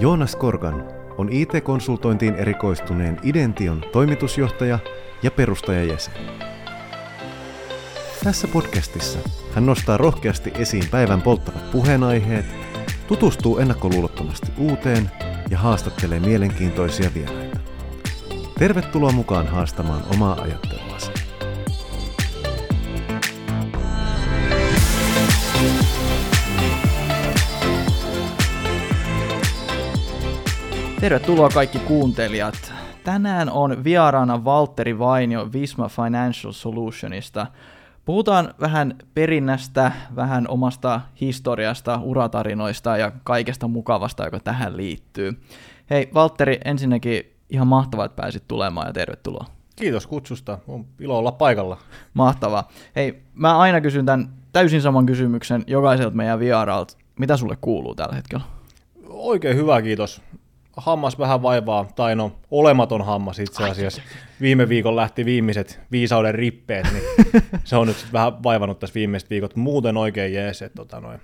Joonas Korgan on IT-konsultointiin erikoistuneen Idention toimitusjohtaja ja perustajajäsen. Tässä podcastissa hän nostaa rohkeasti esiin päivän polttavat puheenaiheet, tutustuu ennakkoluulottomasti uuteen ja haastattelee mielenkiintoisia vieraita. Tervetuloa mukaan haastamaan omaa ajatteluasi. Tervetuloa kaikki kuuntelijat. Tänään on vieraana Valtteri Vainio Visma Financial Solutionsista. Puhutaan vähän perinnästä, vähän omasta historiasta, uratarinoista ja kaikesta mukavasta, joka tähän liittyy. Hei Valtteri, ensinnäkin ihan mahtavaa, että pääsit tulemaan ja tervetuloa. Kiitos kutsusta, on ilo olla paikalla. Mahtavaa. Hei, mä aina kysyn tämän täysin saman kysymyksen jokaiselta meidän vieraalta. Mitä sulle kuuluu tällä hetkellä? Oikein hyvä, kiitos. Hammas vähän vaivaa, tai no olematon hammas itse asiassa. Viime viikon lähti viimeiset viisauden rippeet, niin se on nyt vähän vaivannut tässä viimeiset viikot. Muuten oikein jees, että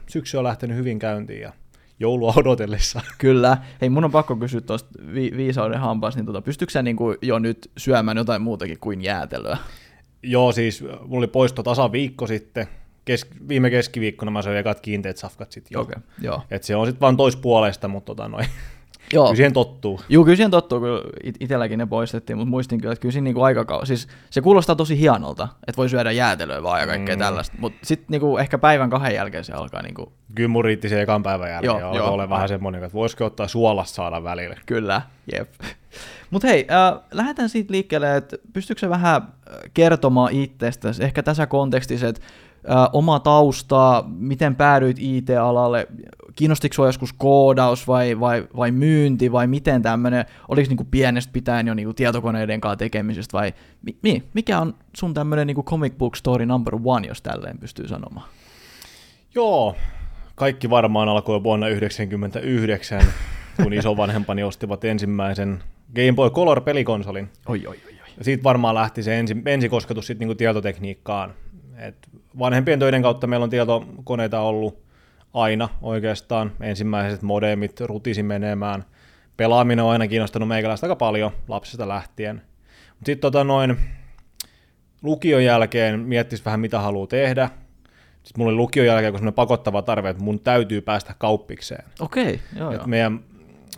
syksy on lähtenyt hyvin käyntiin ja joulua odotellessa. Kyllä. Hei, mun on pakko kysyä tuosta viisauden hampaasta, niin pystytkö sä niinku jo nyt syömään jotain muutakin kuin jäätelöä? Joo, siis mulla oli poisto tasan viikko sitten. Viime keskiviikkona mä söin ekat kiinteät safkat sitten jo. Okay, joo. Et se on sitten vaan toispuolesta, mutta Joo. Kyllä siihen tottuu. Joo, kyllä siihen tottuu, kun itselläkin ne poistettiin, mutta muistin kyllä, että kyllä siinä niinku aikakaus... Siis se kuulostaa tosi hienolta, että voi syödä jäätelöä vaan ja kaikkea tällaista, mutta sitten niinku ehkä päivän kahden jälkeen se alkaa... Niinku... Kyllä mun riitti sen ekan päivän jälkeen, alkaa olla vähän semmoinen, että voisiko ottaa suolasta saada välillä. Kyllä, jep. Mutta hei, lähdetään siitä liikkeelle, että pystytkö sä vähän kertomaan itsestäsi, ehkä tässä kontekstissa, että oma taustaa, miten päädyit IT-alalle, kiinnostiko sinua joskus koodaus vai myynti vai miten tämmöinen, oliko niinku pienestä pitäen jo niinku tietokoneiden kanssa tekemisestä vai mikä on sun tämmöinen niinku comic book story number one, jos tälleen pystyy sanomaan? Joo, kaikki varmaan alkoi vuonna 1999, kun isovanhempani ostivat ensimmäisen Game Boy Color -pelikonsolin. Ja siitä varmaan lähti se ensikosketus sit niinku tietotekniikkaan. Et vanhempien töiden kautta meillä on tietokoneita ollut aina oikeastaan. Ensimmäiset modemit rutisi menemään. Pelaaminen on aina kiinnostanut meikäläistä aika paljon lapsesta lähtien. Mutta sitten lukion jälkeen miettis vähän mitä haluaa tehdä. Sitten mulla oli lukion jälkeen semmoinen pakottava tarve, että mun täytyy päästä kauppikseen. Okei, joo. Meidän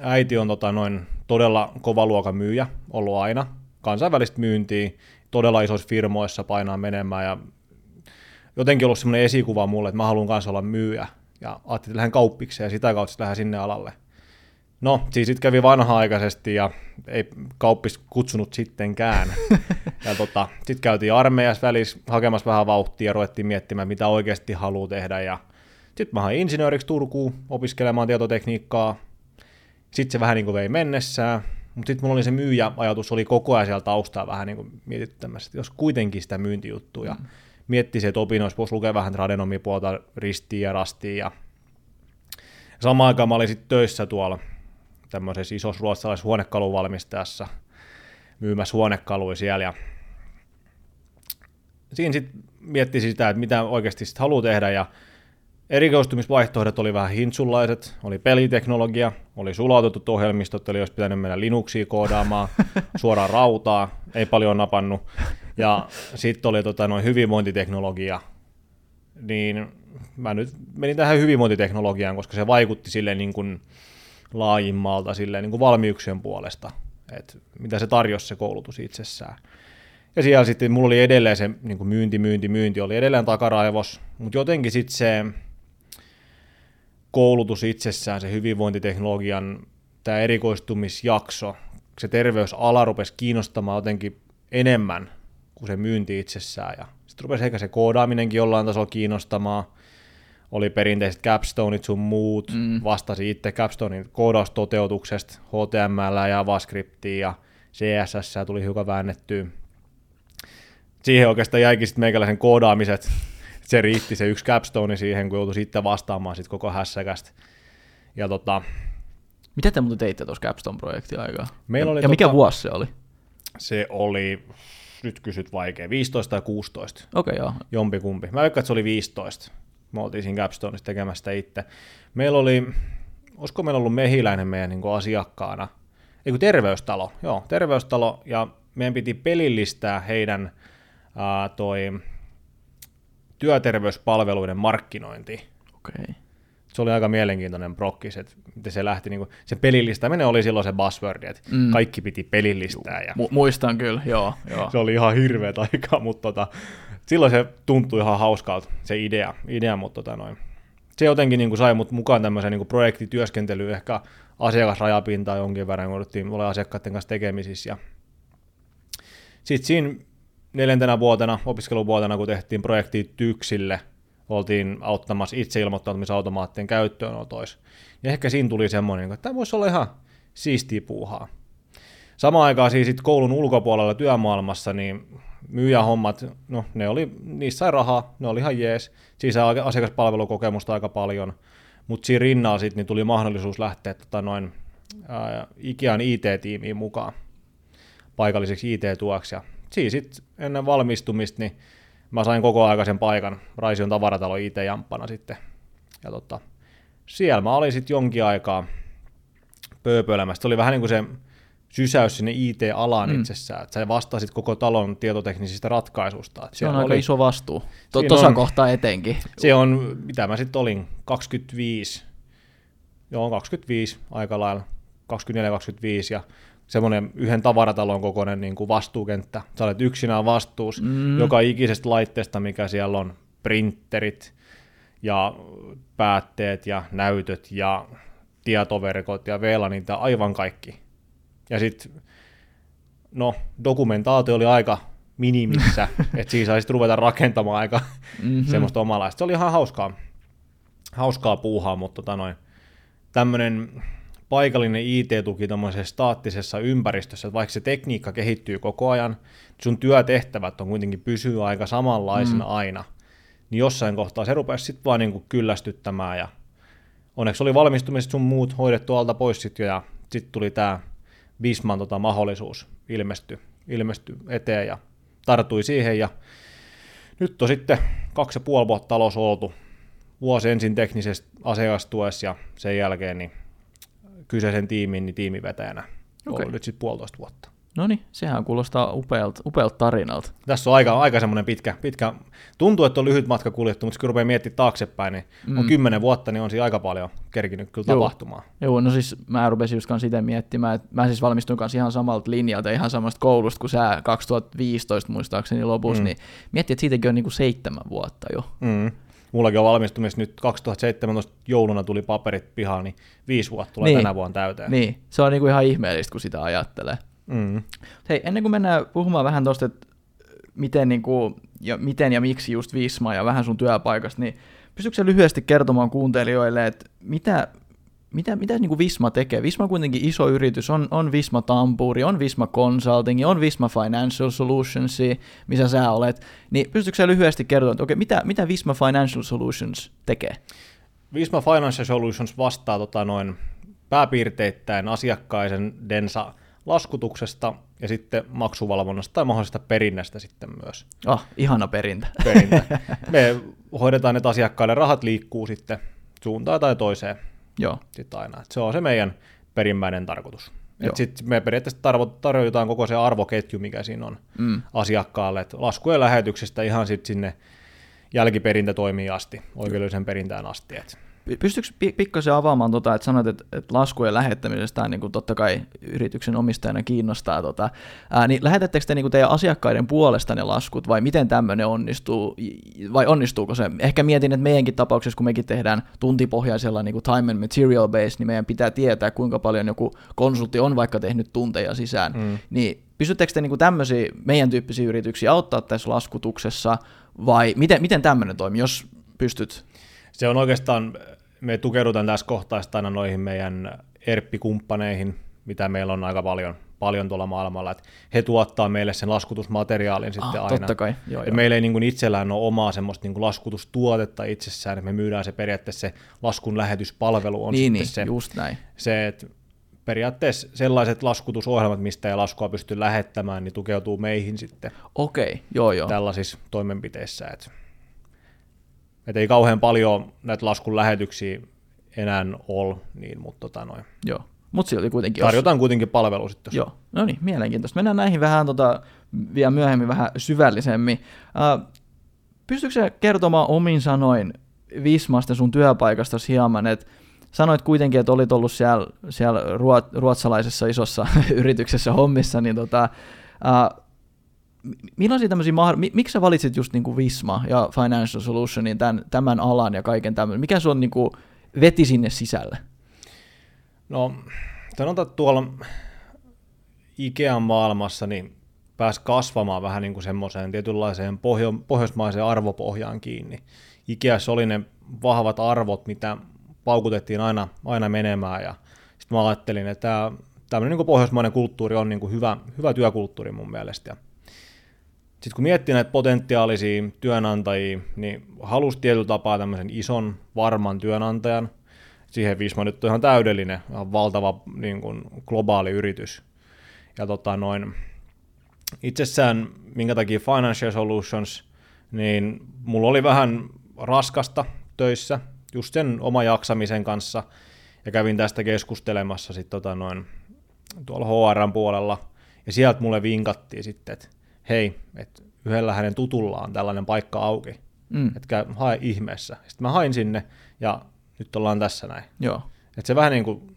äiti on todella kova luokan myyjä ollut aina. Kansainvälistä myyntiä, todella isoissa firmoissa painaa menemään ja jotenkin ollut semmoinen esikuva mulle, että mä haluan kanssa olla myyjä, ja ajattelin, että lähden kauppikseen, ja sitä kautta lähden sinne alalle. No, siis sitten kävi vanha-aikaisesti, ja ei kauppis kutsunut sittenkään. Ja sitten käytiin armeijassa välissä hakemassa vähän vauhtia, ja ruvettiin miettimään, mitä oikeasti haluaa tehdä, ja sitten mä hain insinööriksi Turkuun opiskelemaan tietotekniikkaa. Sitten se vähän niin kuin vei mennessään, mutta sitten mulla oli se myyjäajatus, oli koko ajan siellä taustaa vähän niin kuin mietittämässä, että jos kuitenkin sitä myyntijuttuja, miettisi, että opinnoissa voisi lukea vähän tradenomipuolta ristiin ja rastiin. Ja samaan aikaan mä olin sitten töissä tuolla tämmöisessä isossa ruotsalaisessa huonekaluvalmistajassa myymässä huonekaluja siellä. Ja siinä sitten miettisi sitä, että mitä oikeasti sitten haluaa tehdä. Ja erikoistumisvaihtoehdot oli vähän hintsunlaiset, oli peliteknologia, oli sulautetut ohjelmistot, eli olisi pitänyt mennä Linuxia koodaamaan suoraan rautaa, ei paljon napannut. Ja sitten oli hyvinvointiteknologia, niin mä nyt menin tähän hyvinvointiteknologiaan, koska se vaikutti silleen niin kuin laajimmalta silleen niin kuin valmiuksien puolesta, että mitä se tarjosi se koulutus itsessään. Ja siellä sitten mulla oli edelleen se niin kuin myynti oli edelleen takaraivos, mutta jotenkin sitten se koulutus itsessään, se hyvinvointiteknologian, tämä erikoistumisjakso, se terveysala rupesi kiinnostamaan jotenkin enemmän kuin se myynti itsessään. Sitten rupesi ehkä se koodaaminenkin jollain tasolla kiinnostamaan. Oli perinteiset capstoneit sun muut, vastasi itse capstonein koodaustoteutuksesta, HTML ja JavaScriptiin ja CSS tuli hiukan väännettyä. Siihen oikeastaan jäikin sitten meikäläisen koodaamiset. Se riitti se yksi capstone siihen, kun joutui sitten vastaamaan sit koko hässäkästä. Ja mitä te muuten teitte tuossa capstone-projektin aikaa? Ja mikä vuosi se oli? Se oli... Nyt kysyt vaikea. 15 tai 16? Okei, joo. Jompikumpi. Mä veikkaan, että se oli 15. Me oltiin siinä Capstoneissa tekemässä sitä itse. Meillä oli olisiko meillä ollut Mehiläinen meidän niin kuin asiakkaana, ei kun Terveystalo, joo, Terveystalo, ja meidän piti pelillistää heidän toi työterveyspalveluiden markkinointi. Okay. Se oli aika mielenkiintoinen prokkis, että miten se lähti, niin kuin, se pelillistäminen oli silloin se buzzword, että kaikki piti pelillistää. Ja muistan kyllä, joo. Se oli ihan hirveät aikaa, mutta silloin se tuntui ihan hauskalta, se idea mutta se jotenkin niin kuin sai mut mukaan tämmöiseen niin kuin projektityöskentelyyn, ehkä asiakasrajapintaan jonkin verran, kun otettiin olemaan asiakkaiden kanssa tekemisissä. Sitten siinä 4. vuotena, opiskeluvuotena, kun tehtiin projektia Tyksille, oltiin auttamassa itseilmoittautumisautomaattien käyttöönotoissa. Ja ehkä siinä tuli semmoinen, että tämä voisi olla ihan siistiä puuhaa. Samaan aikaan siis sit koulun ulkopuolella työmaailmassa niin myyjähommat, no niissä sai rahaa, ne oli ihan jees. Siinä sai asiakaspalvelukokemusta aika paljon, mutta siinä rinnalla sit, niin tuli mahdollisuus lähteä Ikean IT-tiimiin mukaan paikalliseksi IT-tueksi. Ja siinä sitten ennen valmistumista niin mä sain kokoaikaisen paikan Raision tavaratalo IT-jamppana sitten. Ja siellä mä olin sitten jonkin aikaa pööpöilemässä. Se oli vähän niin kuin se sysäys sinne IT-alaan itsessään, että sä vastasit koko talon tietoteknisistä ratkaisusta. Se on aika iso vastuu, tuossa kohtaa etenkin. Se on, mitä mä sitten olin, 25 aika lailla, 24-25 ja semmoinen yhden tavaratalon kokoinen niin kuin vastuukenttä. Sä olet yksinään vastuus joka ikisestä laitteesta, mikä siellä on, printerit ja päätteet ja näytöt ja tietoverkot ja VLANit ja aivan kaikki. Ja sitten, dokumentaatio oli aika minimissä, että siinä saisit ruveta rakentamaan aika semmoista omalaista. Se oli ihan hauskaa puuhaa, mutta tämmöinen paikallinen IT-tuki tämmöisessä staattisessa ympäristössä, että vaikka se tekniikka kehittyy koko ajan, sun työtehtävät on kuitenkin pysyy aika samanlaisena aina, niin jossain kohtaa se rupesi sitten vaan niin kuin kyllästyttämään. Ja onneksi oli valmistumiset sun muut hoidettu alta pois sitten jo, ja sitten tuli tämä Visman mahdollisuus ilmestyi eteen ja tartui siihen, ja nyt on sitten 2,5 vuotta talossa oltu, vuosi ensin teknisessä asiakastuessa ja sen jälkeen niin kyseisen tiimin niin tiimivetäjänä on nyt sitten 1,5 vuotta. No niin, sehän kuulostaa upealta tarinalta. Tässä on aika semmoinen pitkä, tuntuu, että on lyhyt matka kuljettu, mutta kun rupeaa miettimään taaksepäin, niin on 10 vuotta, niin on siinä aika paljon kerkinyt kyllä tapahtumaan. Joo, no siis mä rupesin just kanssa itse miettimään, että mä siis valmistuin kanssa ihan samalta linjalta, ihan samasta koulusta kuin sä 2015 muistaakseni lopussa, niin miettii, että siitäkin on niin kuin 7 vuotta jo. Mullakin on valmistumista nyt 2017 jouluna tuli paperit pihaan, niin 5 vuotta tulee tänä vuonna täyteen. Niin, se on niin kuin ihan ihmeellistä, kun sitä ajattelee. Hei, ennen kuin mennään puhumaan vähän tuosta, että miten ja miksi just Visma ja vähän sun työpaikasta, niin pystytkö sä lyhyesti kertomaan kuuntelijoille, että mitä niin kuin Visma tekee? Visma on kuitenkin iso yritys, on Visma Tampuri, on Visma Consulting, on Visma Financial Solutions, missä sä olet, niin pystytkö sä lyhyesti kertomaan, että mitä Visma Financial Solutions tekee? Visma Financial Solutions vastaa pääpiirteittäin asiakkaidensa laskutuksesta ja sitten maksuvalvonnasta tai mahdollisesta perinnästä sitten myös. Ihana perintä. Me hoidetaan, ne asiakkaille rahat liikkuu sitten suuntaan tai toiseen. Joo. Sitten aina. Se on se meidän perimmäinen tarkoitus. Sitten me periaatteessa tarjotaan koko se arvoketju, mikä siinä on asiakkaalle. Et laskujen lähetyksestä ihan sitten sinne jälkiperintätoimiin asti, oikeudelliseen perintään asti. Pystyykö pikkasen avaamaan, että sanoit, että laskujen lähettämisestä niin totta kai yrityksen omistajana kiinnostaa, niin lähetettekö te niin teidän asiakkaiden puolesta ne laskut, vai miten tämmöinen onnistuu, vai onnistuuko se? Ehkä mietin, että meidänkin tapauksessa, kun mekin tehdään tuntipohjaisella niin time and material base, niin meidän pitää tietää, kuinka paljon joku konsultti on vaikka tehnyt tunteja sisään. Niin pystyttekö te niin tämmöisiä meidän tyyppisiä yrityksiä auttaa tässä laskutuksessa, vai miten tämmöinen toimii, jos pystyt? Se on oikeastaan, me tukeudutaan tässä kohtaista aina noihin meidän ERP-kumppaneihin, mitä meillä on aika paljon tuolla maailmalla. Et he tuottaa meille sen laskutusmateriaalin sitten aina. Totta kai. Joo. Meillä ei niin itsellään ole omaa semmoista niin laskutustuotetta itsessään, me myydään se periaatteessa se laskun lähetyspalvelu on niin, sitten se, että periaatteessa sellaiset laskutusohjelmat, mistä ei laskua pysty lähettämään, niin tukeutuu meihin sitten tällaisissa toimenpiteissä. Että ei kauhean paljon näitä laskun lähetyksiä enää ole, niin, mutta Joo. Mut silti kuitenkin tarjotaan kuitenkin palvelua sitten. Joo. No niin, mielenkiintoista. Mennään näihin vähän vielä myöhemmin vähän syvällisemmin. Pystytkö sä kertomaan omin sanoin Vismasta sun työpaikasta hieman, että sanoit kuitenkin, että olit ollut siellä ruotsalaisessa isossa yrityksessä hommissa, niin miksi sä valitsit just niinku Visma ja Financial Solutionin tämän alan ja kaiken tämmöisen? Mikä se on niinku veti sinne sisälle? No, sanotaan, että tuolla Ikean maailmassa niin pääsi kasvamaan vähän niin kuin semmoiseen tietynlaiseen pohjoismaiseen arvopohjaan kiinni. Ikeassa oli ne vahvat arvot, mitä paukutettiin aina menemään, ja sitten mä ajattelin, että tämmöinen niin kuin pohjoismainen kulttuuri on niin kuin hyvä työkulttuuri mun mielestä. Sitten kun miettii näitä potentiaalisia työnantajia, niin halusi tietyllä tapaa tämmöisen ison, varman työnantajan. Siihen Visma nyt on ihan täydellinen, ihan valtava niin kuin globaali yritys. Ja itsessään, minkä takia Financial Solutions, niin mulla oli vähän raskasta töissä, just sen oma jaksamisen kanssa, ja kävin tästä keskustelemassa sit tuolla HR:n puolella, ja sieltä mulle vinkattiin sitten, että hei, et yhdellä hänen tutullaan tällainen paikka auki, etkä hae ihmeessä. Sitten mä hain sinne, ja nyt ollaan tässä näin. Joo. Et se vähän niin kuin,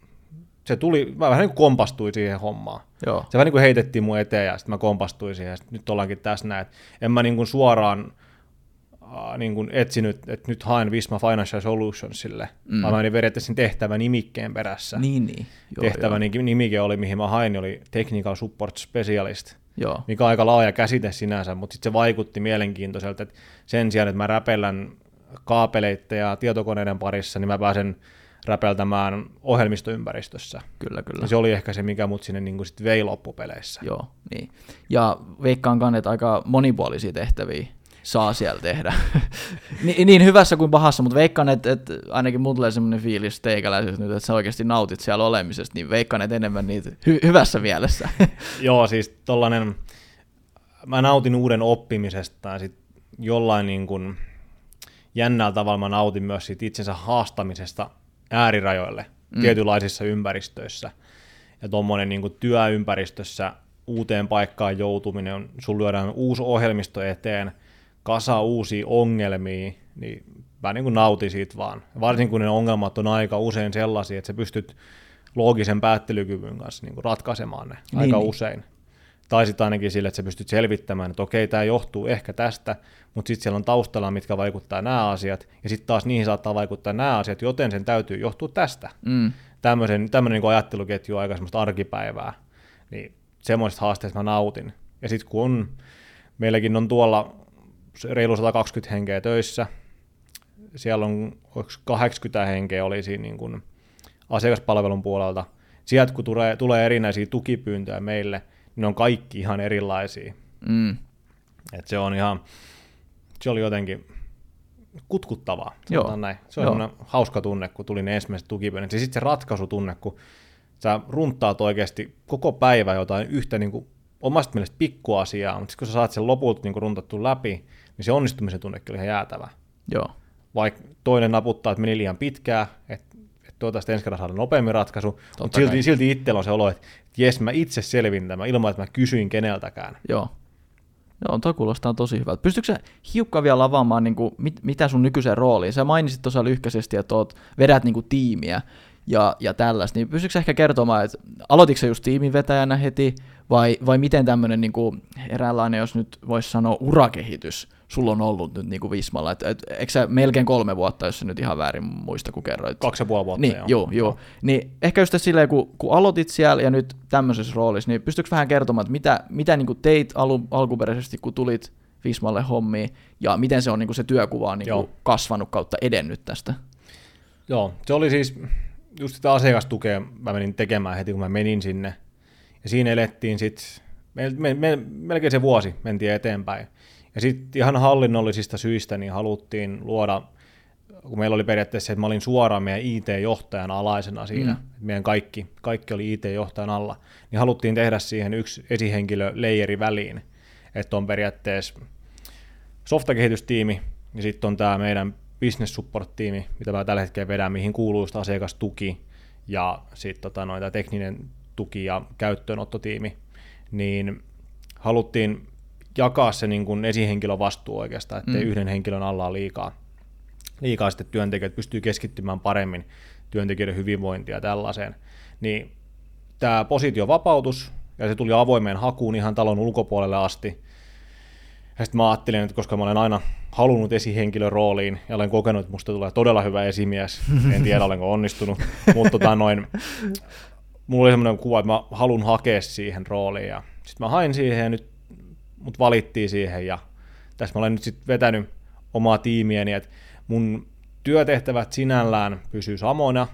kompastui siihen hommaan. Joo. Se vähän niin kuin heitettiin mun eteen, ja sitten mä kompastuin siihen, ja nyt ollaankin tässä näin. En mä niin kuin suoraan niin kuin etsinyt, että nyt haen Visma Financial Solutionsille, vaan mä menin periaatteessa tehtävän nimikkeen perässä. Niin. Tehtävän nimike oli, mihin mä hain, oli Technical Support Specialist, joo, mikä on aika laaja käsite sinänsä, mutta sitten se vaikutti mielenkiintoiselta, että sen sijaan, että mä räpellän kaapeleita ja tietokoneiden parissa, niin mä pääsen räpeltämään ohjelmistoympäristössä. Kyllä. Ja se oli ehkä se, mikä mut sinne niin kuin sit vei loppupeleissä. Joo, niin. Ja veikkaankaan, että aika monipuolisia tehtäviä saa siellä tehdä. Niin hyvässä kuin pahassa, mutta veikkaan, että ainakin mun tulee semmoinen fiilis teikäläisestä nyt, että sä oikeasti nautit siellä olemisesta, niin veikkaan, että enemmän niitä hyvässä mielessä. Joo, siis tollainen, mä nautin uuden oppimisesta ja sit jollain niin kuin jännällä tavalla mä nautin myös siitä itsensä haastamisesta äärirajoille tietynlaisissa ympäristöissä. Ja tuommoinen niin kuin työympäristössä uuteen paikkaan joutuminen, sun lyödään uusi ohjelmisto eteen, kasa uusia ongelmia, niin mä niin kuin nautin siitä vaan. Varsinkin kun ne ongelmat on aika usein sellaisia, että sä pystyt loogisen päättelykyvyn kanssa niin kuin ratkaisemaan ne usein. Tai sitten ainakin sille, että sä pystyt selvittämään, että okei, tämä johtuu ehkä tästä, mutta sitten siellä on taustalla, mitkä vaikuttaa nämä asiat, ja sitten taas niihin saattaa vaikuttaa nämä asiat, joten sen täytyy johtua tästä. Tämmöinen niin kuin ajatteluketju on aika semmoista arkipäivää, niin semmoisista haasteista mä nautin. Ja sitten kun meilläkin on tuolla reilu 120 henkeä töissä, siellä on 80 henkeä oli siinä niin kuin asiakaspalvelun puolelta, sieltä kun tulee erinäisiä tukipyyntöjä meille, ne on kaikki ihan erilaisia. Et se on ihan, se oli jotenkin kutkuttavaa, sanotaan näin. Se on hauska tunne, kun tuli ne ensimmäiset tukipyynnöt. Ja sitten se ratkaisutunne, kun sä runttaat oikeasti koko päivä jotain yhtä niin kuin omasta mielestä pikkuasiaa, mutta kun sä saat sen lopulta niin kuin runtattu läpi, niin se onnistumisen tunne kyllä ihan jäätävä. Joo. Vaikka toinen naputtaa, että meni liian pitkään, toivottavasti ensi kerran saada nopeammin ratkaisu, mutta silti itsellä on se olo, että jes, mä itse selvin tämän ilman, että mä kysyin keneltäkään. Joo, toi kuulostaa tosi hyvältä. Pystytkö sä hiukan vielä lavaamaan, niin kuin, mitä sun nykyiseen rooliin? Sä mainitsit tuossa lyhkäisesti, että vedät niin kuin tiimiä ja tällaista, niin pystytkö sä ehkä kertomaan, että aloititko sä just tiimin vetäjänä heti, vai miten tämmöinen niin kuin eräänlainen, jos nyt voisi sanoa urakehitys, sulla on ollut nyt niin kuin Vismalla, eikö sä melkein 3 vuotta, jos sä nyt ihan väärin muista, kun kerroit? 2,5 vuotta, niin, joo. Niin ehkä just silleen, kun aloitit siellä ja nyt tämmöisessä roolissa, niin pystytkö vähän kertomaan, että mitä niin kuin teit alkuperäisesti, kun tulit Vismalle hommiin, ja miten se on niin kuin se työkuva on niin kuin kasvanut kautta edennyt tästä? Joo, se oli siis just sitä asiakastukea mä menin tekemään heti, kun mä menin sinne, ja siinä elettiin sitten, melkein se vuosi mentiin eteenpäin. Ja sitten ihan hallinnollisista syistä niin haluttiin luoda, kun meillä oli periaatteessa, että mä olin suoraan meidän IT-johtajan alaisena siinä, meidän kaikki oli IT-johtajan alla, niin haluttiin tehdä siihen yksi esihenkilöleijeri väliin, että on periaatteessa softakehitystiimi, ja sitten on tämä meidän business support-tiimi, mitä mä tällä hetkellä vedän, mihin kuuluu sitä asiakastuki ja sitten tämä tekninen tuki ja käyttöönottotiimi, niin haluttiin jakaa se niin kuin esihenkilön vastuu oikeastaan, ettei yhden henkilön alla liikaa sitten työntekijät pystyy keskittymään paremmin työntekijöiden hyvinvointia ja tällaiseen. Niin tämä positiovapautus, ja se tuli avoimeen hakuun ihan talon ulkopuolelle asti. Ja sitten mä ajattelin, että koska mä olen aina halunnut esihenkilön rooliin ja olen kokenut, että musta tulee todella hyvä esimies, en tiedä olenko onnistunut, mutta mulla oli semmoinen kuva, että mä haluan hakea siihen rooliin. Sitten mä hain siihen ja nyt mut valittiin siihen ja tässä mä olen nyt sitten vetänyt omaa tiimiäni, että mun työtehtävät sinällään pysyy samoina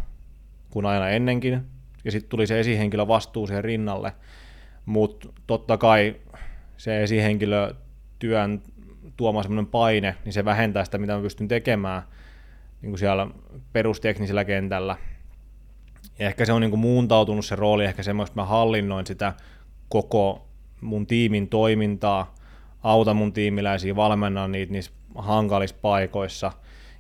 kuin aina ennenkin ja sitten tuli se esihenkilö vastuu siihen rinnalle, mutta totta kai se esihenkilö työn tuoma semmoinen paine, niin se vähentää sitä, mitä mä pystyn tekemään niin kuin siellä perusteknisellä kentällä. Ja ehkä se on niin kuin muuntautunut se rooli, ehkä semmoista, että mä hallinnoin sitä koko mun tiimin toimintaa, autan mun tiimiläisiä, valmennan niitä niissä hankalissa paikoissa.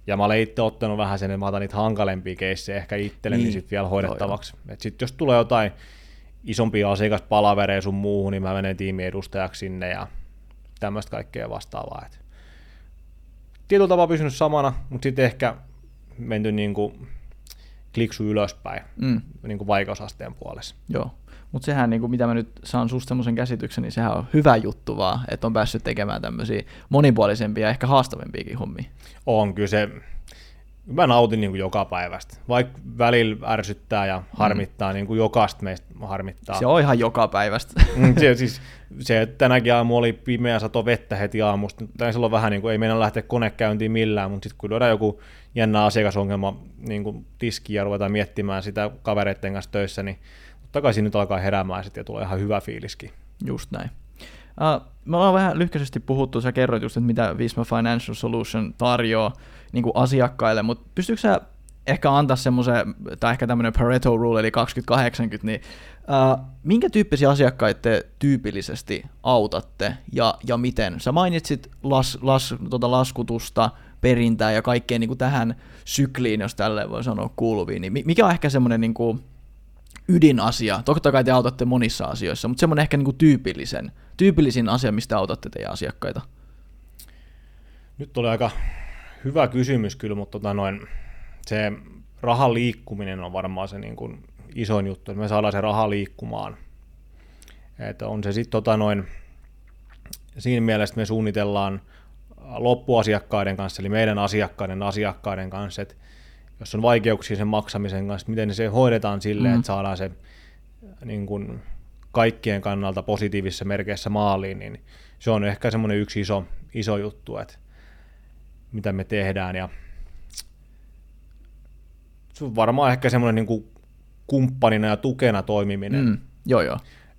Ja mä olen itse ottanut vähän sen, että mä otan niitä hankalempia keissejä ehkä itselleni niin sitten vielä hoidettavaksi. Että sitten jos tulee jotain isompia asiakaspalavereja sun muuhun, niin mä menen tiimin edustajaksi sinne ja tämmöistä kaikkea vastaavaa. Et tietyllä tavalla pysynyt samana, mutta sitten ehkä menty niinku kliksu ylöspäin niinku vaikeusasteen puolessa. Joo, mutta sehän, niinku, mitä mä nyt saan susta semmoisen käsityksen, niin sehän on hyvä juttu vaan, että on päässyt tekemään tämmöisiä monipuolisempia ja ehkä haastavampiakin hommia. On kyllä se. Mä nautin niinku joka päivästä, vaikka välillä ärsyttää ja harmittaa, niin kuin jokaista meistä harmittaa. Se on ihan joka päivästä. Se, että tänäkin aamu oli pimeä sato vettä heti aamusta, tai silloin vähän niin kuin ei mennä lähteä konekäyntiin millään, mutta sitten kun löydään joku jännä asiakasongelma niin tiskiin ja ruvetaan miettimään sitä kavereiden kanssa töissä, niin takaisin nyt alkaa heräämään ja tulee ihan hyvä fiiliskin. Just näin. Me ollaan vähän lyhkäisesti puhuttu, sä kerroit just, että mitä Visma Financial Solution tarjoaa niin kuin asiakkaille, mutta pystyykö sä ehkä antaa semmoisen, tai ehkä tämmöinen Pareto Rule, eli 20-80, niin minkä tyyppisiä asiakkaita te tyypillisesti autatte ja miten? Sä mainitsit laskutusta, perintää ja kaikkea niin kuin tähän sykliin, jos tälleen voi sanoa kuuluviin, niin mikä on ehkä semmoinen niin kuin ydinasia? Totta kai te autatte monissa asioissa, mutta semmoinen ehkä niin kuin tyypillisin asia, mistä autatte teidän asiakkaita. Nyt oli aika hyvä kysymys kyllä, mutta se rahan liikkuminen on varmaan se niin kuin isoin juttu, että me saadaan se raha liikkumaan. Että on se sitten siinä mielessä me suunnitellaan loppuasiakkaiden kanssa, eli meidän asiakkaiden kanssa, että jos on vaikeuksia sen maksamisen kanssa, miten se hoidetaan silleen, että saadaan se niin kuin kaikkien kannalta positiivisessa merkeissä maaliin, niin se on ehkä semmoinen yksi iso juttu, että mitä me tehdään. Ja se on varmaan ehkä semmoinen niin kuin kumppanina ja tukena toimiminen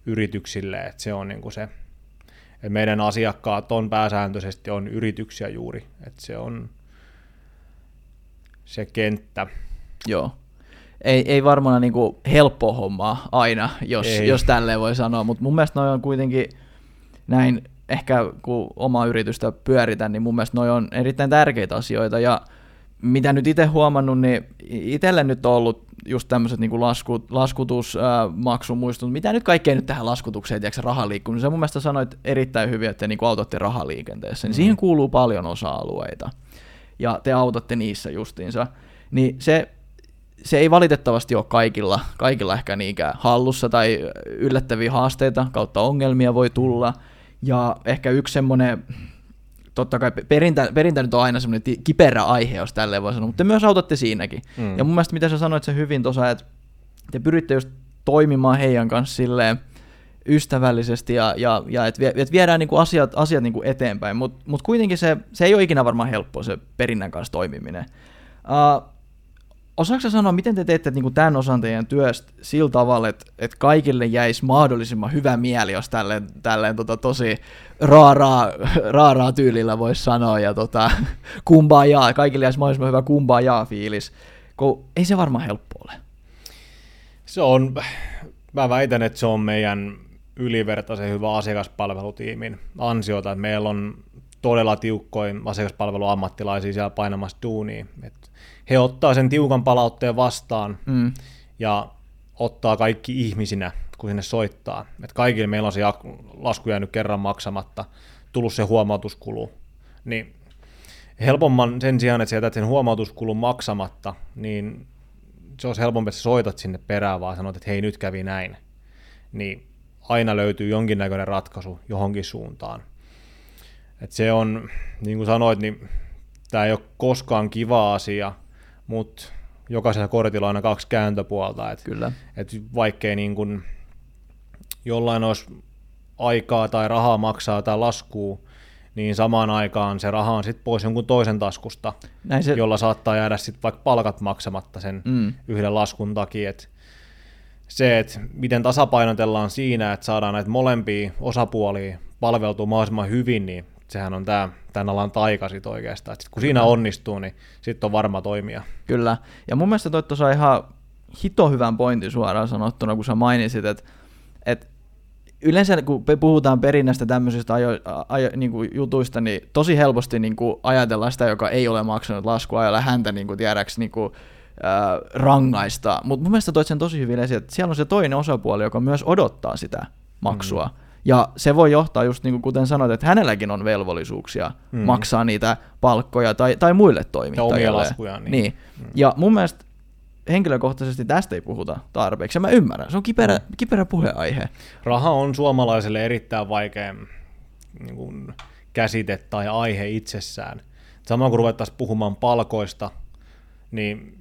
yrityksille, että se on niin kuin se, että meidän asiakkaat on pääsääntöisesti on yrityksiä juuri, että se on se kenttä. Joo. Ei varmaan niinku helppo hommaa aina, jos tälleen voi sanoa, mutta mun mielestä noi on kuitenkin näin, ehkä kun omaa yritystä pyöritän, niin mun mielestä noi on erittäin tärkeitä asioita, ja mitä nyt itse huomannut, niin itselle nyt on ollut just tämmöiset niinku laskutus, maksumuistut, mitä nyt kaikkea nyt tähän laskutukseen, tiedätkö rahaliikkuun, niin sä mun mielestä sanoit erittäin hyvin, että te niinku autatte rahaliikenteessä, niin siihen kuuluu paljon osa-alueita, ja te autatte niissä justiinsa, niin se ei valitettavasti ole kaikilla ehkä niinkään hallussa, tai yllättäviä haasteita kautta ongelmia voi tulla. Ja ehkä yksi semmoinen, totta kai perintä nyt on aina semmoinen kiperä aihe, jos tälleen voi sanoa, mutta te myös autatte siinäkin. Ja mun mielestä mitä sä sanoit sen hyvin tuossa, että te pyritte just toimimaan heidän kanssa silleen ystävällisesti ja että viedään niinku asiat niinku eteenpäin, mutta kuitenkin se ei ole ikinä varmaan helppoa se perinnän kanssa toimiminen. Osaatko sä sanoa, miten te teette niin kuin tämän osan teidän työstä sillä tavalla, että kaikille jäisi mahdollisimman hyvä mieli, jos tälleen tosi raaraa tyylillä voisi sanoa, ja kumbajaa, kaikille jäisi mahdollisimman hyvä kumbajaa-fiilis, kun ei se varmaan helppo ole. Mä väitän, että se on meidän ylivertaisen hyvä asiakaspalvelutiimin ansiota, että meillä on todella tiukkoin asiakaspalveluammattilaisia siellä painamassa duunia. Et he ottaa sen tiukan palautteen vastaan ja ottaa kaikki ihmisinä, kun sinne soittaa. Et kaikille meillä on se lasku jäänyt kerran maksamatta, tullut se huomautuskulu. Niin helpomman sen sijaan, että sä jätät sen huomautuskulun maksamatta, niin se olisi helpompi, että soitat sinne perään, vaan sanot, että hei, nyt kävi näin. Niin aina löytyy jonkinnäköinen ratkaisu johonkin suuntaan. Et se on, niin kuin sanoit, niin tämä ei ole koskaan kiva asia, mutta jokaisella kortilla on aina kaksi kääntöpuolta. Et vaikkei niin kun jollain olisi aikaa tai rahaa maksaa tai laskua, niin samaan aikaan se raha on sitten pois jonkun toisen taskusta, jolla saattaa jäädä sitten vaikka palkat maksamatta sen yhden laskun takia. Et se, että miten tasapainotellaan siinä, että saadaan näitä molempia osapuolia palveltua mahdollisimman hyvin, niin sehän on tämän alan taika sit oikeastaan. Et sit kun siinä onnistuu, niin sitten on varma toimia. Kyllä. Ja mun mielestä toi tuossa ihan hito hyvän pointin suoraan sanottuna, kun sä mainitsit, että yleensä kun puhutaan perinnästä tämmöisistä niin jutuista, niin tosi helposti niin kuin ajatellaan sitä, joka ei ole maksanut laskua, ei ole häntä niin kuin, tiedäks, niin kuin, rangaista. Mutta mun mielestä toit sen tosi hyvin esiin, että siellä on se toinen osapuoli, joka myös odottaa sitä maksua. Ja se voi johtaa just niin kuin kuten sanoit, että hänelläkin on velvollisuuksia maksaa niitä palkkoja tai muille toimittajille. Ja omia laskuja. Niin. Ja mun mielestä henkilökohtaisesti tästä ei puhuta tarpeeksi, ja mä ymmärrän, se on kiperä puheenaihe. Raha on suomalaiselle erittäin vaikea niin kuin käsite tai aihe itsessään. Samoin kun ruvettaisiin puhumaan palkoista, niin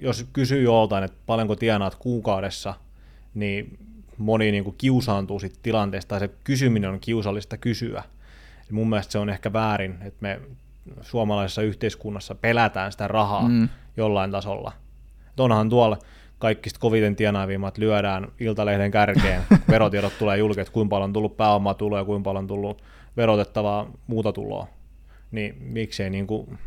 jos kysyy joltain, että paljonko tienaat kuukaudessa, niin moni niin kuin kiusaantuu sit tilanteesta, ja se kysyminen on kiusallista kysyä. Ja mun mielestä se on ehkä väärin, että me suomalaisessa yhteiskunnassa pelätään sitä rahaa jollain tasolla. Onhan tuolla kaikista koviten tienaavimmat lyödään Iltalehden kärkeen, verotiedot tulee julki, että kuinka paljon on tullut pääomatuloa ja kuinka paljon on tullut verotettavaa muuta tuloa. Niin miksei niin kuin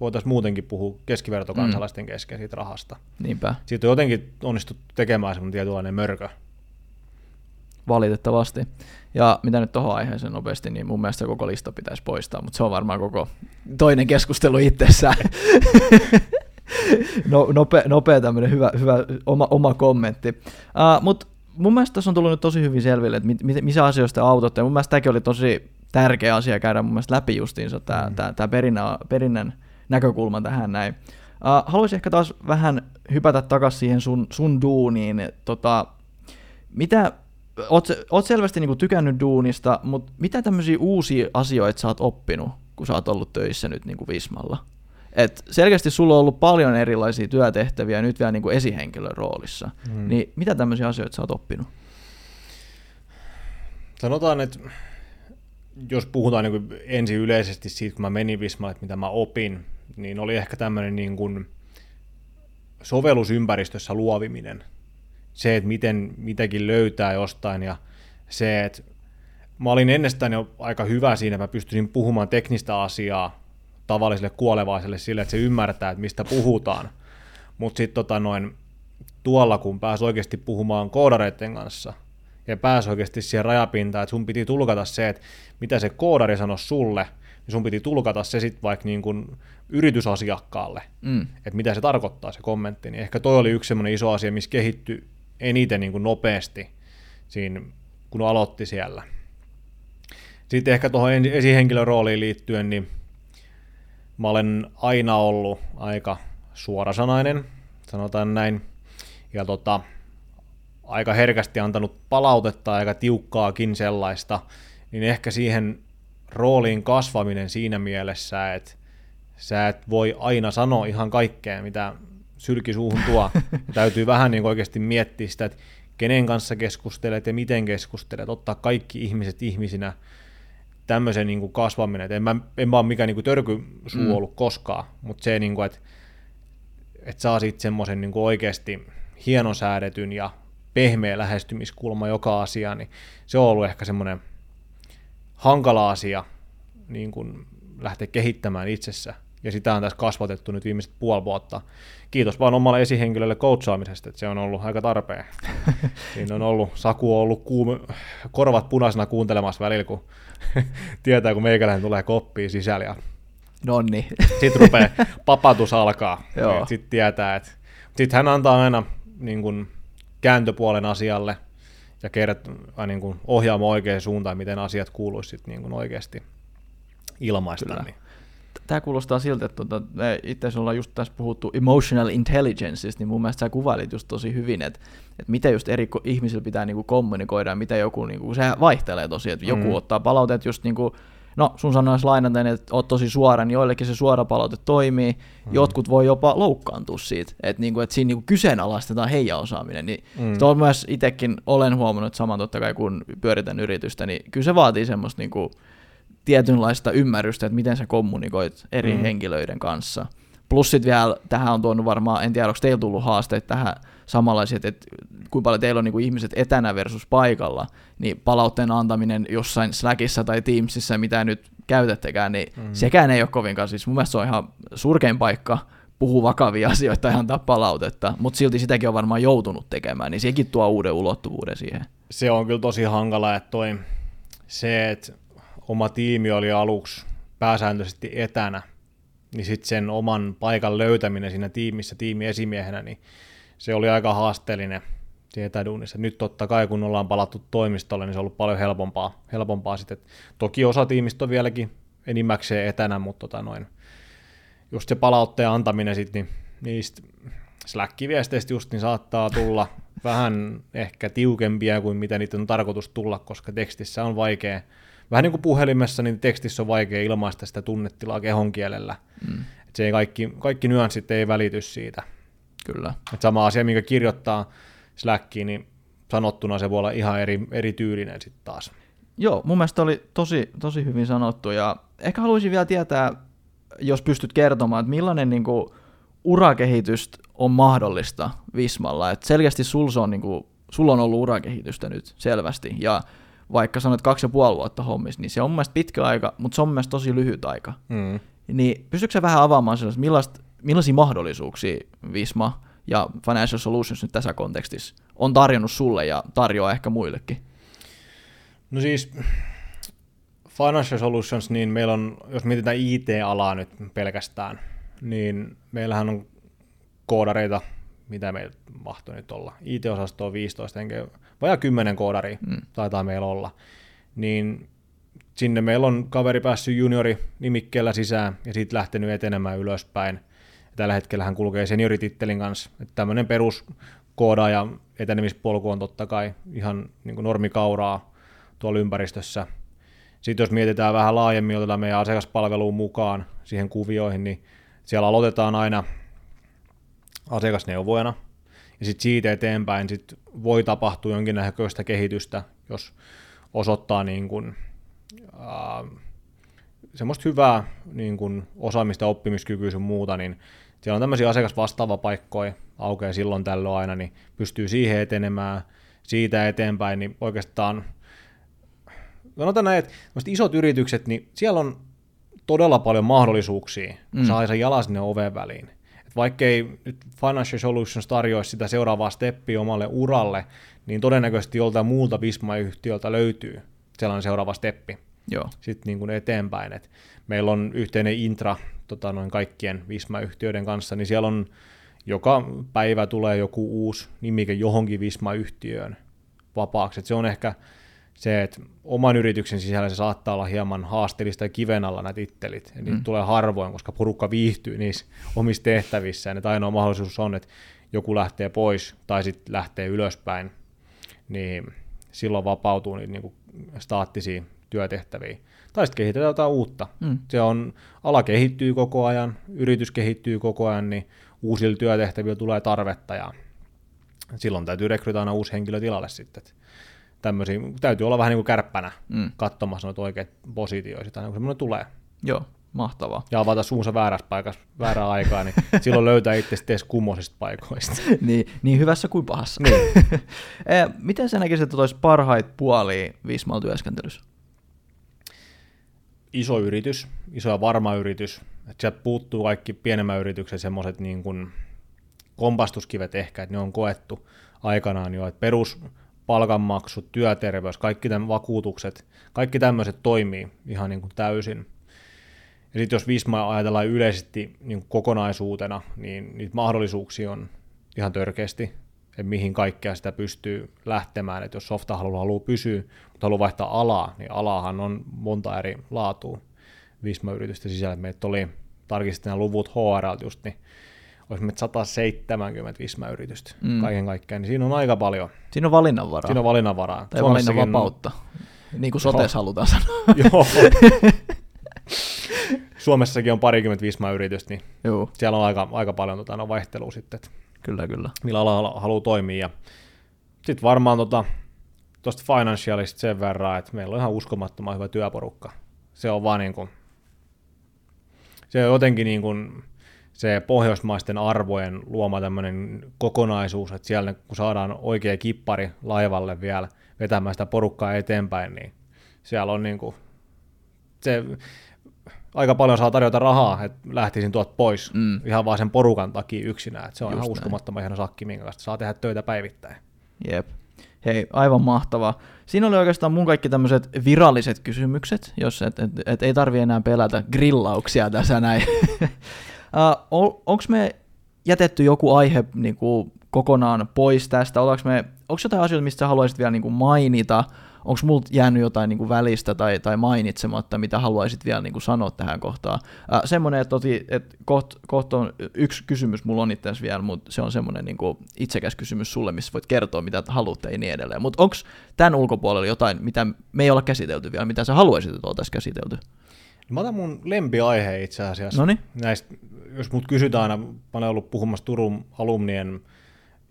voitaisiin muutenkin puhua keskivertokansalaisten kesken siitä rahasta. Niinpä. Siitä on jotenkin onnistuttu tekemään semmoinen tietynlainen mörkö. Valitettavasti. Ja mitä nyt tuohon aiheeseen nopeasti, niin mun mielestä koko lista pitäisi poistaa, mutta se on varmaan koko toinen keskustelu itsessään. No, nopea tämmöinen hyvä oma kommentti. Mutta mun mielestä tässä on tullut nyt tosi hyvin selville, että missä asioista autot, ja mun mielestä tämäkin oli tosi tärkeä asia käydä mun mielestä läpi justiinsa tämä perinnän näkökulma tähän näin. Haluaisin ehkä taas vähän hypätä takaisin siihen sun duuniin. Mitä, oot selvästi niinku tykännyt duunista, mutta mitä tämmöisiä uusia asioita sä oot oppinut, kun sä oot ollut töissä nyt niinku Vismalla? Et selkeästi sulla on ollut paljon erilaisia työtehtäviä nyt vielä niin kuin esihenkilön roolissa. Niin mitä tämmöisiä asioita sä oot oppinut? Sanotaan, että jos puhutaan niin kuin ensin yleisesti siitä, kun mä menin Vismalle, että mitä mä opin, niin oli ehkä tämmöinen niin kuin sovellusympäristössä luoviminen. Se, että miten mitäkin löytää jostain ja se, että mä olin ennestään jo aika hyvä siinä, mä pystyisin puhumaan teknistä asiaa tavalliselle kuolevaiselle sille, että se ymmärtää, että mistä puhutaan. Mutta sitten tuolla, kun pääsi oikeasti puhumaan koodareiden kanssa, ja pääsi oikeasti siihen rajapintaan, että sun piti tulkata se, että mitä se koodari sanoi sulle, niin sun piti tulkata se sitten vaikka niin kun yritysasiakkaalle, että mitä se tarkoittaa se kommentti. Niin ehkä toi oli yksi semmoinen iso asia, missä kehittyi eniten niin kun nopeasti siinä, kun aloitti siellä. Sitten ehkä tuohon esihenkilön rooliin liittyen, niin mä olen aina ollut aika suorasanainen, sanotaan näin, ja aika herkästi antanut palautetta, aika tiukkaakin sellaista, niin ehkä siihen rooliin kasvaminen siinä mielessä, että sä et voi aina sanoa ihan kaikkea, mitä sylki suuhun tuo. Täytyy vähän niin oikeasti miettiä sitä, että kenen kanssa keskustelet ja miten keskustelet, ottaa kaikki ihmiset ihmisinä. Tämmöisen niin kuin kasvaminen, että en mä ole mikään niin kuin törkysuu ollut koskaan, mutta se, niin kuin, että saa sitten semmoisen niin kuin oikeasti hienosäädetyn ja pehmeä lähestymiskulma joka asiaan, niin se on ollut ehkä semmoinen hankala asia niin kuin lähteä kehittämään itsessä ja sitä on tässä kasvatettu nyt viimeiset puoli vuotta. Kiitos vaan omalle esihenkilölle coachaamisesta, että se on ollut aika tarpeen. Siinä on ollut, Saku on ollut korvat punaisena kuuntelemassa välillä, kun tietää, kun meikäläinen tulee koppiin sisällä ja nonni. Sitten rupeaa, papatus alkaa. Sitten tietää, että sitten hän antaa aina niin kuin kääntöpuolen asialle ja niin kuin ohjaamaan oikeaan suuntaan, miten asiat kuuluisi sitten niin kuin oikeasti ilmaista. Niin. Tämä kuulostaa siltä, että me itse asiassa ollaan just tässä puhuttu emotional intelligenceista, niin mun mielestä sä kuvailit just tosi hyvin, että miten just eri ihmisillä pitää niin kuin kommunikoida ja mitä joku, niin kuin, sehän vaihtelee tosi, että joku ottaa palautet just niin kuin, no sun sanoisi lainaten, että oot tosi suora, niin joillekin se suora palaute toimii, jotkut voi jopa loukkaantua siitä, että niinku, et siinä niinku kyseenalaistetaan heidän osaaminen. Niin on myös itsekin olen huomannut saman totta kai, kun pyöritän yritystä, niin kyllä se vaatii semmoista niinku tietynlaista ymmärrystä, että miten sä kommunikoit eri henkilöiden kanssa. Plus sitten vielä tähän on tuonut varmaan, en tiedä, onko teillä tullut haasteet tähän samanlaisia, että kuinka paljon teillä on niinku ihmiset etänä versus paikalla, niin palautteen antaminen jossain Slackissa tai Teamsissa, mitä nyt käytettekään, niin sekään ei ole kovinkaan. Siis mun mielestä se on ihan surkein paikka puhua vakavia asioita ja antaa palautetta, mutta silti sitäkin on varmaan joutunut tekemään, niin sekin tuo uuden ulottuvuuden siihen. Se on kyllä tosi hankala, että että oma tiimi oli aluksi pääsääntöisesti etänä, niin sitten sen oman paikan löytäminen siinä tiimissä, tiimiesimiehenä, niin se oli aika haasteellinen siinä etäduunissa. Nyt totta kai, kun ollaan palattu toimistolle, niin se on ollut paljon helpompaa sitten. Toki osa tiimistä on vieläkin enimmäkseen etänä, mutta just se palautteen antaminen sitten, niin niistä Slack-viesteistä just niin saattaa tulla vähän ehkä tiukempia kuin mitä niitä on tarkoitus tulla, koska tekstissä on vaikea. Vähän niin kuin puhelimessa, niin tekstissä on vaikea ilmaista sitä tunnetilaa kehonkielellä. Se ei kaikki nyanssit ei välity siitä. Kyllä. Et sama asia, minkä kirjoittaa Slackiin, niin sanottuna se voi olla ihan eri tyylinen sitten taas. Joo, mun mielestä oli tosi hyvin sanottu. Ja ehkä haluaisin vielä tietää, jos pystyt kertomaan, että millainen niinku urakehitys on mahdollista Vismalla. Et selkeästi sulla on ollut urakehitystä nyt selvästi. Ja vaikka sanoit 2,5 vuotta hommissa, niin se on mun mielestä pitkä aika, mutta se on mun mielestä tosi lyhyt aika. Niin pystytkö sä vähän avaamaan sellaista, millaisia mahdollisuuksia Visma ja Financial Solutions nyt tässä kontekstissa on tarjonnut sulle ja tarjoaa ehkä muillekin? No siis Financial Solutions, niin meillä on, jos mietitään IT-alaa nyt pelkästään, niin meillähän on koodareita, mitä meillä mahtoi nyt olla. IT-osasto on 15, vajaa 10 koodaria taitaa meillä olla. Niin sinne meillä on kaveri päässyt juniori-nimikkeellä sisään ja siitä lähtenyt etenemään ylöspäin. Tällä hetkellä hän kulkee senioritittelin kanssa. Että tämmöinen peruskooda ja etenemispolku on totta kai ihan niin kuin normikauraa tuolla ympäristössä. Sitten jos mietitään vähän laajemmin, otetaan meidän asiakaspalveluun mukaan siihen kuvioihin, niin siellä aloitetaan aina asiakasneuvojana. Ja sitten siitä eteenpäin sit voi tapahtua jonkinnäköistä kehitystä, jos osoittaa niin kuin, semmoista hyvää niin kuin osaamista, oppimiskykyä sun muuta, niin siellä on tämmöisiä asiakasvastaava paikkoja, aukeaa silloin tällöin aina, niin pystyy siihen etenemään, siitä eteenpäin, niin oikeastaan sanotaan näin, että isot yritykset, niin siellä on todella paljon mahdollisuuksia, kun saa sen jalan sinne oven väliin. Vaikkei nyt Financial Solutions tarjoaisi sitä seuraavaa steppiä omalle uralle, niin todennäköisesti joltain muulta Visma-yhtiöltä löytyy sellainen seuraava steppi. Joo. Sitten niin kuin eteenpäin. Et meillä on yhteinen intra noin kaikkien Visma-yhtiöiden kanssa, niin siellä on joka päivä tulee joku uusi nimike johonkin Visma-yhtiöön vapaaksi. Et se on ehkä se, että oman yrityksen sisällä se saattaa olla hieman haasteellista ja kiven alla nämä tittelit. Ja niitä tulee harvoin, koska porukka viihtyy niissä omissa tehtävissään. Että ainoa mahdollisuus on, että joku lähtee pois tai sitten lähtee ylöspäin, niin silloin vapautuu niitä niinku staattisia työtehtäviä. Tai sitten kehitetään jotain uutta. Ala kehittyy koko ajan, yritys kehittyy koko ajan, niin uusilla työtehtävillä tulee tarvetta ja silloin täytyy rekrytoida aina uusi henkilö tilalle sitten. Tämmöisiä, täytyy olla vähän niin kuin kärppänä katsomassa noita oikeat positioita, sitä, kun semmoinen tulee. Joo, mahtavaa. Ja avata suunsa väärässä paikassa, väärään aikaan, niin silloin löytää itse edes kummoisista paikoista. niin hyvässä kuin pahassa. Niin. Miten sä näkisit, että olisi parhaita puolia Visman työskentelyssä? iso yritys, iso ja varma yritys. Et sieltä puuttuu kaikki pienemmän yrityksen semmoiset niin kuin kompastuskivet ehkä, että ne on koettu aikanaan jo, että peruspalkanmaksu, työterveys, kaikki tämän vakuutukset, kaikki tämmöiset toimii ihan niin kuin täysin. Ja sitten jos Visma ajatellaan yleisesti niin kuin kokonaisuutena, niin niitä mahdollisuuksia on ihan törkeästi, että mihin kaikkea sitä pystyy lähtemään. Että jos softa haluaa pysyä, mutta haluaa vaihtaa alaa, niin alahan on monta eri laatua Visma-yritysten sisällä. Meitä oli, tarkistin nämä luvut HR:lta just, niin olisi meitä 170 Visma-yritystä kaiken kaikkiaan, niin siinä on aika paljon. Siinä on valinnanvaraa. Siinä on valinnanvaraa. Tai valinnanvapautta, niin kuin sotes halutaan sanoa. Joo. Suomessakin on 20 Visma-yritystä, niin juu, siellä on aika paljon vaihtelua sitten, kyllä, kyllä, millä alalla haluaa toimia. Sitten varmaan tuosta financialista sen verran, että meillä on ihan uskomattoman hyvä työporukka. Se on vaan niin kuin, se on jotenkin niin kuin se pohjoismaisten arvojen luoma tämmöinen kokonaisuus, että siellä kun saadaan oikea kippari laivalle vielä vetämään sitä porukkaa eteenpäin, niin siellä on niin kuin se... Aika paljon saa tarjota rahaa, että lähtisin tuolta pois ihan vaan sen porukan takia yksinään. Että se on just ihan uskomattoman hieno sakki, minkä kanssa saa tehdä töitä päivittäin. Jep. Hei, aivan mahtavaa. Siinä oli oikeastaan mun kaikki tämmöiset viralliset kysymykset, jos et ei tarvi enää pelätä grillauksia tässä näin. Onko me jätetty joku aihe niin kuin kokonaan pois tästä? Onko jotain asioita, mistä sä haluaisit vielä niin kuin mainita? Onko multa jäänyt jotain niin kuin välistä tai mainitsematta, mitä haluaisit vielä niin kuin sanoa tähän kohtaan? Semmoinen, että kohta on yksi kysymys mulla on itse asiassa vielä, mutta se on semmoinen niin kuin itsekäs kysymys sulle, missä voit kertoa, mitä haluatte ja niin edelleen. Mutta onko tämän ulkopuolella jotain, mitä me ei olla käsitelty vielä, mitä sä haluaisit, että oltaisiin käsitelty? Mä otan mun lempiaihe itse asiassa. Noniin. Näistä, jos mut kysytään aina, mä olen ollut puhumassa Turun alumnien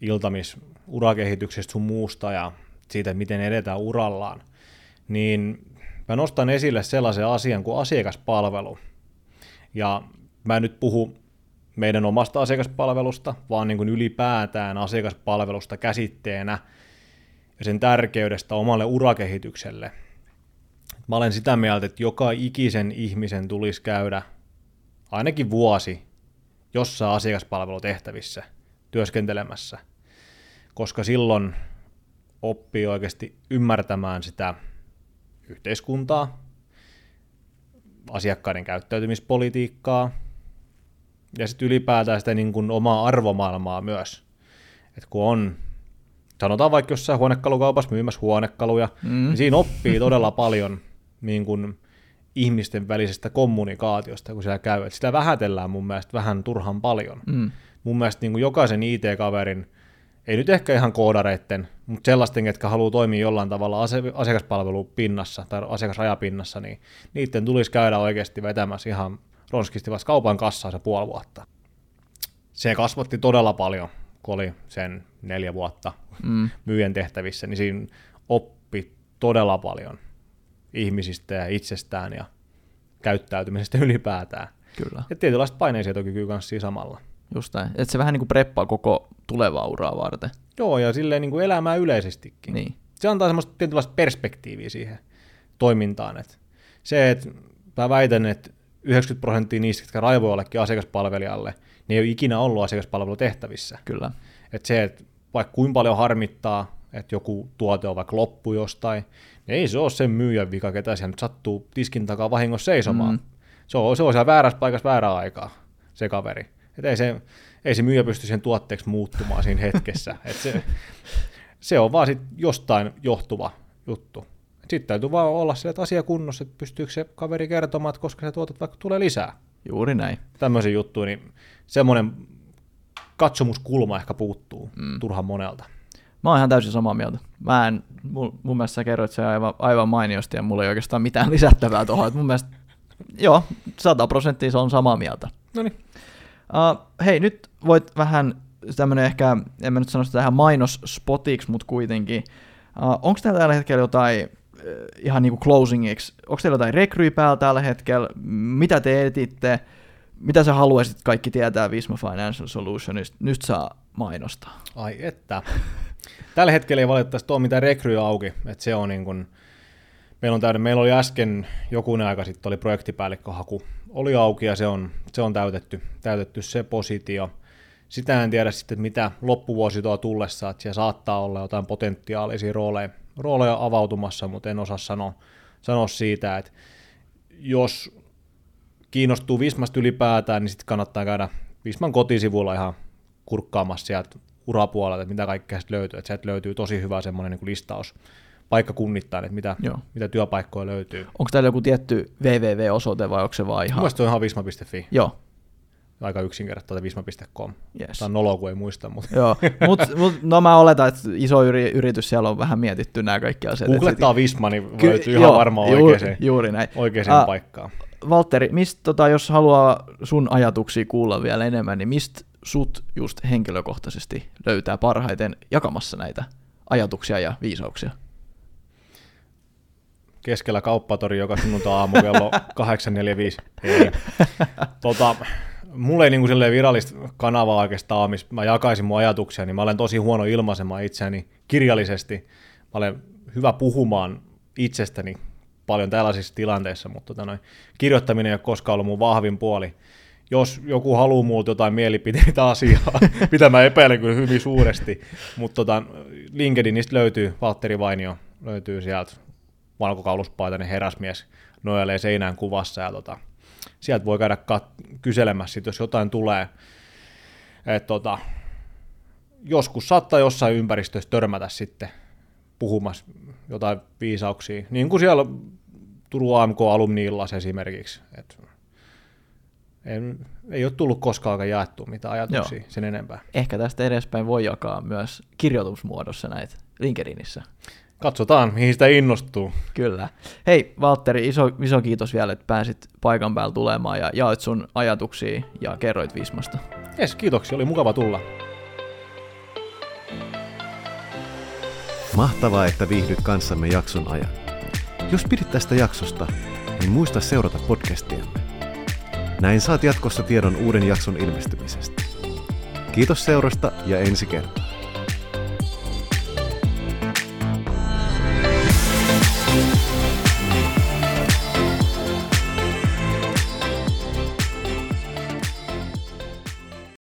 iltamisurakehityksistä sun muusta ja siitä, miten edetään urallaan, niin mä nostan esille sellaisen asian kuin asiakaspalvelu. Ja mä en nyt puhu meidän omasta asiakaspalvelusta, vaan niin kuin ylipäätään asiakaspalvelusta käsitteenä ja sen tärkeydestä omalle urakehitykselle. Mä olen sitä mieltä, että joka ikisen ihmisen tulisi käydä ainakin vuosi jossain asiakaspalvelutehtävissä työskentelemässä, koska silloin oppii oikeasti ymmärtämään sitä yhteiskuntaa, asiakkaiden käyttäytymispolitiikkaa ja sitten ylipäätään sitä niin kuin omaa arvomaailmaa myös. Et kun on, sanotaan vaikka jossain huonekalukaupassa myymässä huonekaluja, niin siinä oppii todella paljon niin kuin ihmisten välisestä kommunikaatiosta, kun siellä käy. Et sitä vähätellään mun mielestä vähän turhan paljon. Mun mielestä niin kuin jokaisen IT-kaverin, ei nyt ehkä ihan koodareitten, mutta sellaisten, jotka haluaa toimia jollain tavalla asiakaspalvelupinnassa tai asiakasrajapinnassa, niin niiden tulisi käydä oikeasti vetämässä ihan ronskisti vasta kaupan kassaa se puoli vuotta. Se kasvatti todella paljon, kun oli sen 4 vuotta myyjän tehtävissä, niin siinä oppi todella paljon ihmisistä ja itsestään ja käyttäytymisestä ylipäätään. Kyllä. Ja tietynlaista paineensietokykyä kanssa siinä samalla. Just näin. Että se vähän niin kuin preppaa koko tulevaa uraa varten. Joo, ja silleen niin kuin elämää yleisestikin. Niin. Se antaa semmoista tietynlaista perspektiiviä siihen toimintaan. Et se, että mä väitän, että 90% niistä, jotka raivoi jollekin asiakaspalvelijalle, ne ei ole ikinä ollut asiakaspalvelutehtävissä. Kyllä. Että se, että vaikka kuinka paljon harmittaa, että joku tuote on vaikka loppu jostain, niin ei se ole sen myyjän vika, ketä siellä nyt sattuu tiskin takaa vahingossa seisomaan. Se on siellä väärässä paikassa väärää aikaa, se kaveri. Että ei se myyjä pysty sen tuotteeksi muuttumaan siinä hetkessä. Se on vaan sit jostain johtuva juttu. Sitten täytyy vaan olla sillä, että asia kunnossa, että pystyykö se kaveri kertomaan, että koska se tuotot vaikka tulee lisää. Juuri näin. Tämmöisiä juttuja, niin semmoinen katsomuskulma ehkä puuttuu turhan monelta. Mä oon ihan täysin samaa mieltä. Mun mielestä sä kerroit sen aivan mainiosti, ja mulla ei oikeastaan mitään lisättävää tuohon. Mun mielestä, joo, 100% se on samaa mieltä. Noniin. Hei, nyt voit vähän tämmönen ehkä, en mä nyt sano sitä ihan mainosspotiksi, mutta kuitenkin. Onko teillä tällä hetkellä jotain ihan niinku closingiksi, onko teillä jotain rekryyä päällä tällä hetkellä, mitä te etitte, mitä sä haluaisit kaikki tietää Visma Financial Solutionista, nyt saa mainostaa? Ai että, tällä hetkellä ei valitettavasti ole mitään rekryä auki, että se on niin kun, Meillä oli äsken jokunen aika sitten oli projektipäällikköhaku oli auki ja se on täytetty se positio. Sitä en tiedä sitten, mitä loppuvuosi tuo tullessa, että siellä saattaa olla jotain potentiaalisia rooleja avautumassa, mutta en osaa sanoa siitä, että jos kiinnostuu Vismasta ylipäätään, niin sitten kannattaa käydä Visman kotisivuilla ihan kurkkaamassa sieltä urapuolelta, että mitä kaikkea sitten löytyy. Että sieltä löytyy tosi hyvä semmoinen niin kuin listaus paikkakunnittain, että mitä työpaikkoja löytyy. Onko täällä joku tietty www-osoite vai onko se vaan ihan? Mielestäni se on ihan visma.fi. Joo. Aika yksinkertaista, visma.com. Yes. Tämä on noloa, kun ei muista. Mutta joo, no mä oletan, että iso yritys siellä on vähän mietitty nämä kaikki asiat. Googlettaa Visma, niin löytyy ihan varmaan oikeaan paikkaan. Valtteri, jos haluaa sun ajatuksia kuulla vielä enemmän, niin mistä sut just henkilökohtaisesti löytää parhaiten jakamassa näitä ajatuksia ja viisauksia? Keskellä kauppatori, joka sunnuntaa aamu kello 8.45. Mulla ei niin kuin virallista kanavaa oikeastaan, missä mä jakaisin mun ajatuksia, niin mä olen tosi huono ilmaisemaan itseäni kirjallisesti. Mä olen hyvä puhumaan itsestäni paljon tällaisissa tilanteissa, mutta kirjoittaminen ei ole koskaan ollut mun vahvin puoli. Jos joku haluaa multa jotain mielipiteitä asiaa, mitä mä epäilen kyllä hyvin suuresti, mutta LinkedInistä löytyy Valtteri Vainio, löytyy sieltä valkokauluspaitainen herrasmies nojailee seinään kuvassa ja sieltä voi käydä kyselemässä, jos jotain tulee. Joskus saattaa jossain ympäristössä törmätä sitten puhumassa jotain viisauksia, niin kuin siellä Turun AMK-alumni-illassa esimerkiksi. Ei ole tullut koskaan jaettua mitään ajatuksia sen enempää. Ehkä tästä edespäin voi jakaa myös kirjoitusmuodossa näitä LinkedInissä. Katsotaan, mihin sitä innostuu. Kyllä. Hei Valtteri, iso kiitos vielä, että pääsit paikan päällä tulemaan ja jaoit sun ajatuksia ja kerroit Vismasta. Yes, kiitoksia, oli mukava tulla. Mahtavaa, että viihdyt kanssamme jakson ajan. Jos pidit tästä jaksosta, niin muista seurata podcastiamme. Näin saat jatkossa tiedon uuden jakson ilmestymisestä. Kiitos seurasta ja ensi kertaan.